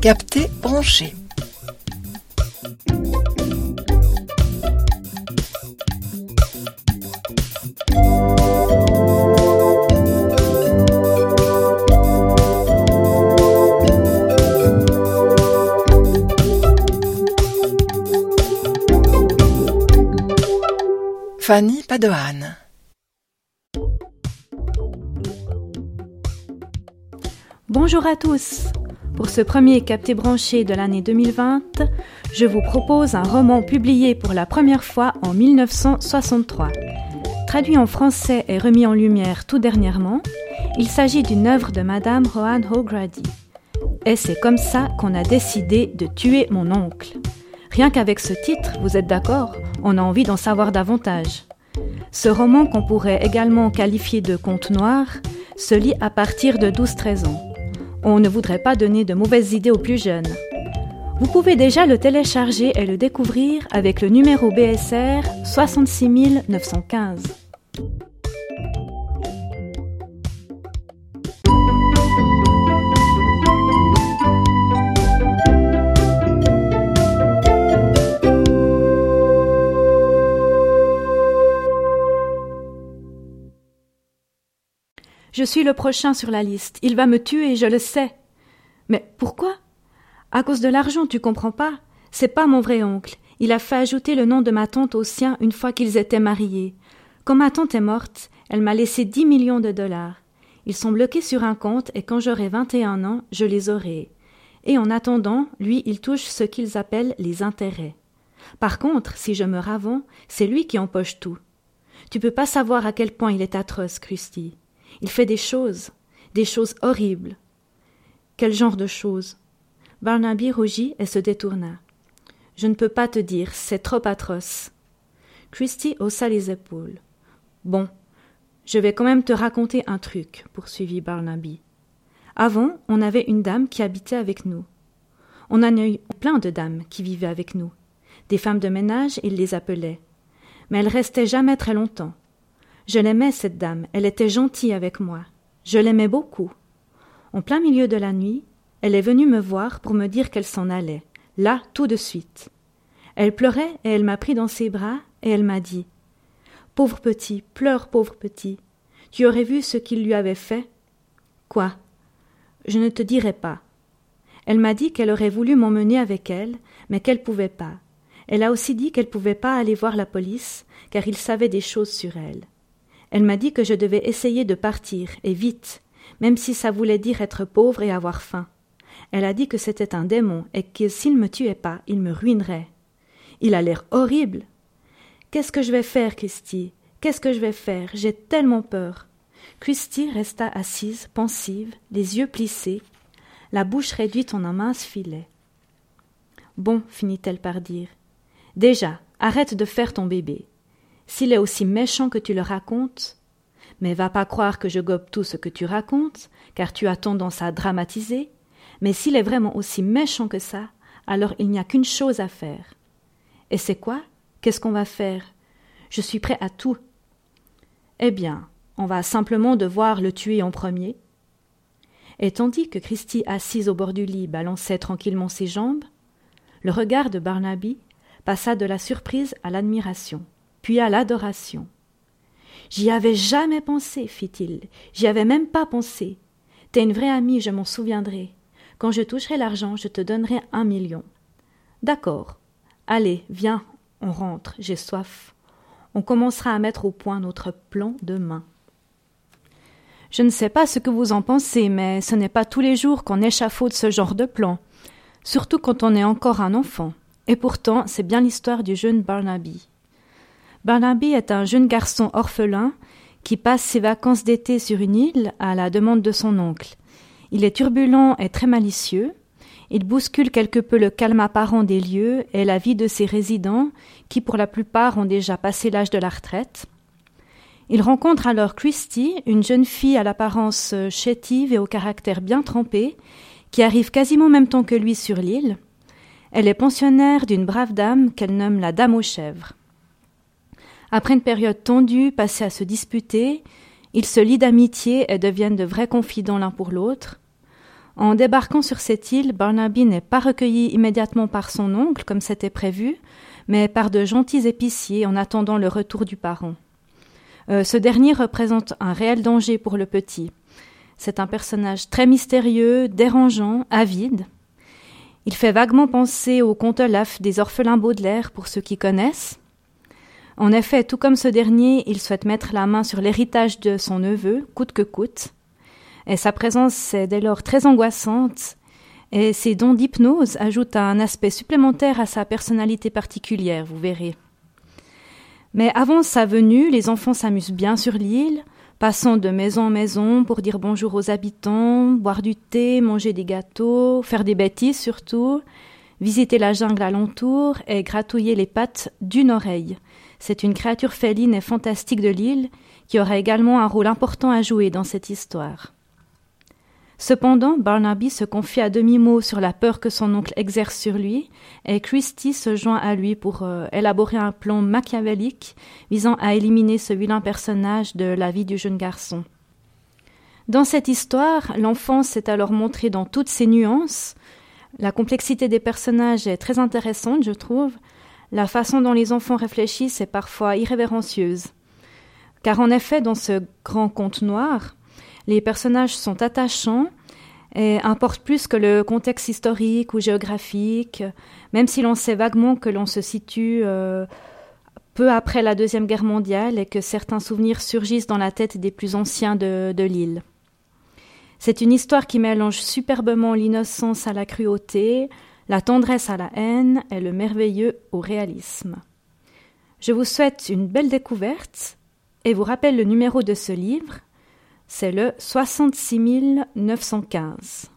Captez, branchez. Fanny Padoane. Bonjour à tous. Pour ce premier Capté branché de l'année 2020, je vous propose un roman publié pour la première fois en 1963. Traduit en français et remis en lumière tout dernièrement, il s'agit d'une œuvre de Madame Rohan O'Grady. Et c'est comme ça qu'on a décidé de tuer mon oncle. Rien qu'avec ce titre, vous êtes d'accord, on a envie d'en savoir davantage. Ce roman, qu'on pourrait également qualifier de conte noir, se lit à partir de 12-13 ans. On ne voudrait pas donner de mauvaises idées aux plus jeunes. Vous pouvez déjà le télécharger et le découvrir avec le numéro BSR 66 915. « Je suis le prochain sur la liste. Il va me tuer, je le sais. »« Mais pourquoi ? » ?»« À cause de l'argent, tu comprends pas ? C'est pas mon vrai oncle. Il a fait ajouter le nom de ma tante au sien une fois qu'ils étaient mariés. Quand ma tante est morte, elle m'a laissé 10 millions $. Ils sont bloqués sur un compte et quand j'aurai 21 ans, je les aurai. Et en attendant, lui, il touche ce qu'ils appellent les intérêts. Par contre, si je meurs avant, c'est lui qui empoche tout. Tu peux pas savoir à quel point il est atroce, Christy. Il fait des choses horribles. Quel genre de choses ? Barnaby rougit et se détourna. Je ne peux pas te dire, c'est trop atroce. Christy haussa les épaules. Bon, je vais quand même te raconter un truc, poursuivit Barnaby. Avant, on avait une dame qui habitait avec nous. On en a eu plein de dames qui vivaient avec nous. Des femmes de ménage, ils les appelaient. Mais elles restaient jamais très longtemps. Je l'aimais, cette dame, elle était gentille avec moi. Je l'aimais beaucoup. En plein milieu de la nuit, elle est venue me voir pour me dire qu'elle s'en allait, là, tout de suite. Elle pleurait et elle m'a pris dans ses bras et elle m'a dit « Pauvre petit, pleure, pauvre petit, tu aurais vu ce qu'il lui avait fait ?»« Quoi ?»« Je ne te dirai pas. » Elle m'a dit qu'elle aurait voulu m'emmener avec elle, mais qu'elle pouvait pas. Elle a aussi dit qu'elle pouvait pas aller voir la police, car ils savaient des choses sur elle. Elle m'a dit que je devais essayer de partir, et vite, même si ça voulait dire être pauvre et avoir faim. Elle a dit que c'était un démon, et que s'il ne me tuait pas, il me ruinerait. Il a l'air horrible. Qu'est-ce que je vais faire, Christy ? Qu'est-ce que je vais faire ? J'ai tellement peur. Christy resta assise, pensive, les yeux plissés, la bouche réduite en un mince filet. Bon, finit-elle par dire, déjà, arrête de faire ton bébé. S'il est aussi méchant que tu le racontes, mais va pas croire que je gobe tout ce que tu racontes, car tu as tendance à dramatiser, mais s'il est vraiment aussi méchant que ça, alors il n'y a qu'une chose à faire. Et c'est quoi ? Qu'est-ce qu'on va faire ? Je suis prêt à tout. Eh bien, on va simplement devoir le tuer en premier. Et tandis que Christy, assise au bord du lit, balançait tranquillement ses jambes, le regard de Barnaby passa de la surprise à l'admiration. Puis à l'adoration. « J'y avais jamais pensé, fit-il. J'y avais même pas pensé. T'es une vraie amie, je m'en souviendrai. Quand je toucherai l'argent, je te donnerai 1 million. »« D'accord. Allez, viens, on rentre, j'ai soif. On commencera à mettre au point notre plan demain. » Je ne sais pas ce que vous en pensez, mais ce n'est pas tous les jours qu'on échafaude ce genre de plan, surtout quand on est encore un enfant. Et pourtant, c'est bien l'histoire du jeune Barnaby. Barnaby est un jeune garçon orphelin qui passe ses vacances d'été sur une île à la demande de son oncle. Il est turbulent et très malicieux. Il bouscule quelque peu le calme apparent des lieux et la vie de ses résidents qui, pour la plupart, ont déjà passé l'âge de la retraite. Il rencontre alors Christy, une jeune fille à l'apparence chétive et au caractère bien trempé, qui arrive quasiment en même temps que lui sur l'île. Elle est pensionnaire d'une brave dame qu'elle nomme la Dame aux Chèvres. Après une période tendue, passée à se disputer, ils se lient d'amitié et deviennent de vrais confidents l'un pour l'autre. En débarquant sur cette île, Barnaby n'est pas recueilli immédiatement par son oncle, comme c'était prévu, mais par de gentils épiciers en attendant le retour du parent. Ce dernier représente un réel danger pour le petit. C'est un personnage très mystérieux, dérangeant, avide. Il fait vaguement penser au conte Olaf des orphelins Baudelaire, pour ceux qui connaissent. En effet, tout comme ce dernier, il souhaite mettre la main sur l'héritage de son neveu, coûte que coûte. Et sa présence est dès lors très angoissante, et ses dons d'hypnose ajoutent un aspect supplémentaire à sa personnalité particulière, vous verrez. Mais avant sa venue, les enfants s'amusent bien sur l'île, passant de maison en maison pour dire bonjour aux habitants, boire du thé, manger des gâteaux, faire des bêtises surtout, visiter la jungle alentour et gratouiller les pattes d'une oreille. C'est une créature féline et fantastique de l'île qui aura également un rôle important à jouer dans cette histoire. Cependant, Barnaby se confie à demi-mot sur la peur que son oncle exerce sur lui et Christy se joint à lui pour élaborer un plan machiavélique visant à éliminer ce vilain personnage de la vie du jeune garçon. Dans cette histoire, l'enfance est alors montrée dans toutes ses nuances. La complexité des personnages est très intéressante, je trouve. La façon dont les enfants réfléchissent est parfois irrévérencieuse. Car en effet, dans ce grand conte noir, les personnages sont attachants et importent plus que le contexte historique ou géographique, même si l'on sait vaguement que l'on se situe peu après la Deuxième Guerre mondiale et que certains souvenirs surgissent dans la tête des plus anciens de l'île. C'est une histoire qui mélange superbement l'innocence à la cruauté, la tendresse à la haine et le merveilleux au réalisme. Je vous souhaite une belle découverte et vous rappelle le numéro de ce livre, c'est le 66 915.